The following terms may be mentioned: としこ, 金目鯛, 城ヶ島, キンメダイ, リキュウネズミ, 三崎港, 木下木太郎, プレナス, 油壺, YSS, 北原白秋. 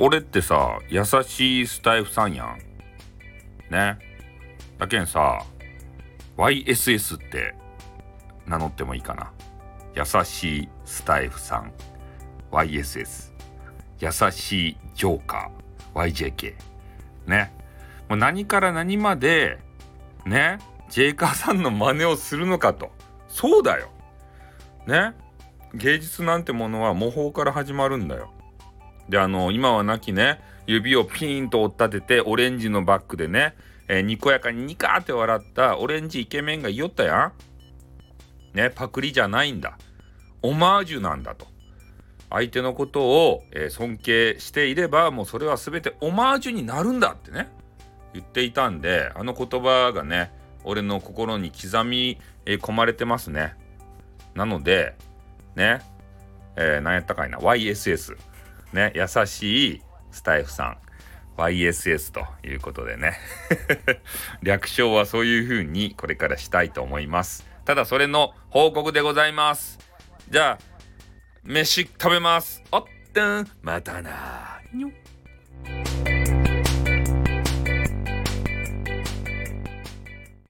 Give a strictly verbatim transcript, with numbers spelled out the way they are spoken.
俺ってさ優しいスタイフさんやんね。だけんさ ワイエスエス って名乗ってもいいかな。優しいスタイフさん ワイエスエス、 優しいジョーカー ワイジェーケー ね。もう何から何までねジェイカーさんの真似をするのかと。そうだよね、芸術なんてものは模倣から始まるんだよ。で、あの今はなきね、指をピーンと折り立ててオレンジのバッグでね、えー、にこやかにニカーって笑ったオレンジイケメンが言おったやんね。パクリじゃないんだ、オマージュなんだと。相手のことを、えー、尊敬していればもうそれは全てオマージュになるんだってね言っていたんで、あの言葉がね俺の心に刻み込まれてますね。なのでね、えー、何やったかいな ワイエスエス ね、優しいスタイフさん ワイエスエス ということでね略称はそういう風にこれからしたいと思います。ただそれの報告でございます。じゃあ飯食べます。おっとまたなにょ。